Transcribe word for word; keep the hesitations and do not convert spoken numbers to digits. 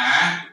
นะ